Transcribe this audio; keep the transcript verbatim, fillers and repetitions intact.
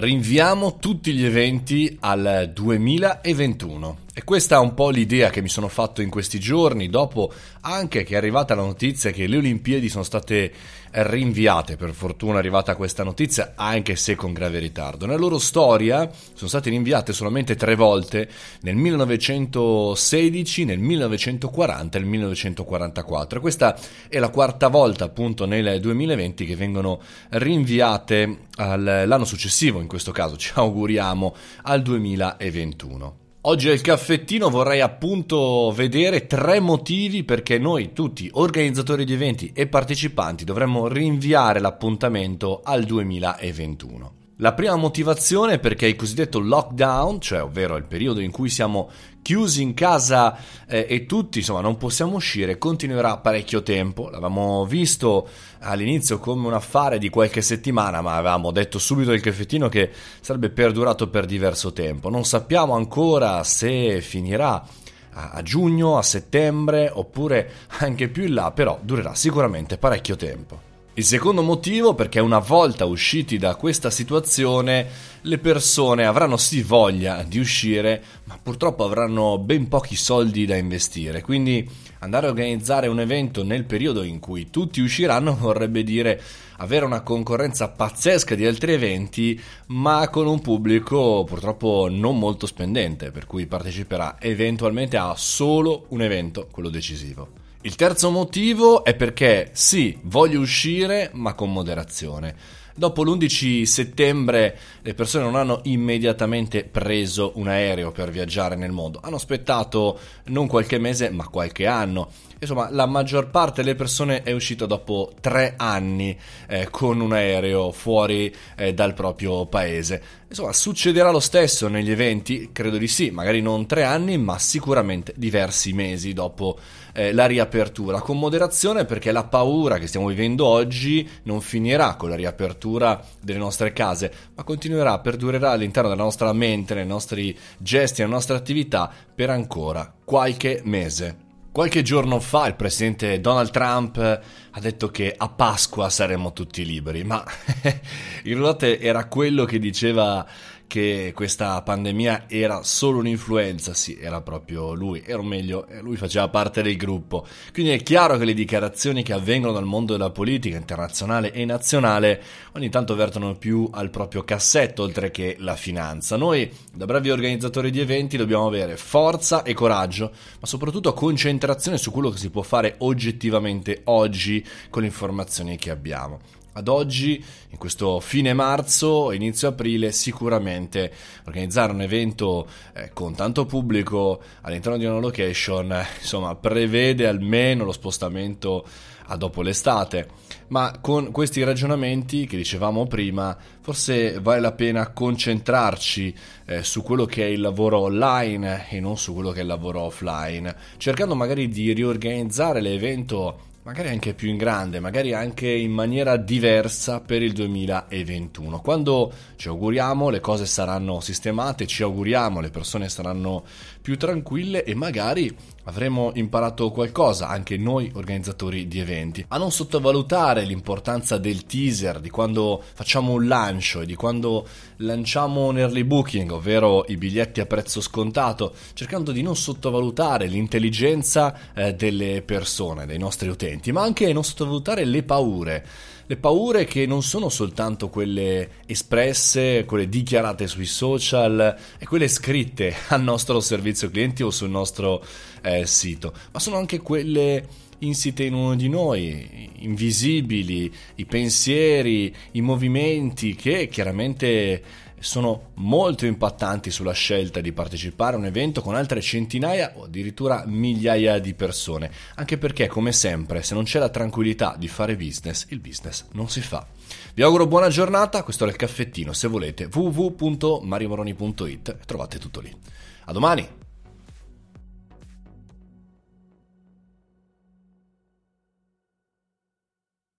Rinviamo tutti gli eventi al duemilaventuno e questa è un po' l'idea che mi sono fatto in questi giorni, dopo anche che è arrivata la notizia che le Olimpiadi sono state rinviate. Per fortuna è arrivata questa notizia, anche se con grave ritardo. Nella loro storia sono state rinviate solamente tre volte, nel millenovecentosedici, nel millenovecentoquaranta e nel millenovecentoquarantaquattro. Questa è la quarta volta appunto nel duemilaventi che vengono rinviate all'anno successivo, in questo caso ci auguriamo al duemilaventuno. Oggi al caffettino vorrei appunto vedere tre motivi perché noi tutti, organizzatori di eventi e partecipanti, dovremmo rinviare l'appuntamento al duemilaventuno. La prima motivazione è perché il cosiddetto lockdown, cioè ovvero il periodo in cui siamo chiusi in casa eh, e tutti insomma non possiamo uscire, continuerà parecchio tempo. L'avevamo visto all'inizio come un affare di qualche settimana, ma avevamo detto subito al caffettino che sarebbe perdurato per diverso tempo. Non sappiamo ancora se finirà a giugno, a settembre oppure anche più in là, però durerà sicuramente parecchio tempo. Il secondo motivo, perché una volta usciti da questa situazione le persone avranno sì voglia di uscire, ma purtroppo avranno ben pochi soldi da investire, quindi andare a organizzare un evento nel periodo in cui tutti usciranno vorrebbe dire avere una concorrenza pazzesca di altri eventi, ma con un pubblico purtroppo non molto spendente, per cui parteciperà eventualmente a solo un evento, quello decisivo. Il terzo motivo è perché sì, voglio uscire, ma con moderazione. Dopo l'undici settembre le persone non hanno immediatamente preso un aereo per viaggiare nel mondo, hanno aspettato non qualche mese ma qualche anno. Insomma, la maggior parte delle persone è uscita dopo tre anni eh, con un aereo fuori eh, dal proprio paese. Insomma, succederà lo stesso negli eventi? Credo di sì, magari non tre anni ma sicuramente diversi mesi dopo eh, la riapertura, con moderazione, perché la paura che stiamo vivendo oggi non finirà con la riapertura delle nostre case, ma continuerà, perdurerà all'interno della nostra mente, nei nostri gesti, nella nostra attività per ancora qualche mese. Qualche giorno fa il presidente Donald Trump ha detto che a Pasqua saremo tutti liberi, ma in realtà era quello che diceva che questa pandemia era solo un'influenza. Sì, era proprio lui, era, o meglio, lui faceva parte del gruppo. Quindi è chiaro che le dichiarazioni che avvengono dal mondo della politica internazionale e nazionale ogni tanto vertono più al proprio cassetto oltre che la finanza. Noi, da bravi organizzatori di eventi, dobbiamo avere forza e coraggio, ma soprattutto concentrazione su quello che si può fare oggettivamente oggi con le informazioni che abbiamo. Ad oggi, in questo fine marzo, inizio aprile, sicuramente organizzare un evento eh, con tanto pubblico all'interno di una location, eh, insomma, prevede almeno lo spostamento a dopo l'estate. Ma con questi ragionamenti che dicevamo prima, forse vale la pena concentrarci eh, su quello che è il lavoro online e non su quello che è il lavoro offline, cercando magari di riorganizzare l'evento, magari anche più in grande, magari anche in maniera diversa per il duemilaventuno. Quando, ci auguriamo, le cose saranno sistemate, ci auguriamo, le persone saranno più tranquille e magari avremo imparato qualcosa, anche noi organizzatori di eventi, a non sottovalutare l'importanza del teaser, di quando facciamo un lancio e di quando lanciamo un early booking, ovvero i biglietti a prezzo scontato, cercando di non sottovalutare l'intelligenza eh, delle persone, dei nostri utenti, ma anche non sottovalutare le paure. Le paure che non sono soltanto quelle espresse, quelle dichiarate sui social e quelle scritte al nostro servizio clienti o sul nostro eh, sito, ma sono anche quelle insite in uno di noi, invisibili, i pensieri, i movimenti che chiaramente sono molto impattanti sulla scelta di partecipare a un evento con altre centinaia o addirittura migliaia di persone, anche perché, come sempre, se non c'è la tranquillità di fare business, il business non si fa. Vi auguro buona giornata, questo era il caffettino, se volete www punto mario moroni punto it, trovate tutto lì. A domani!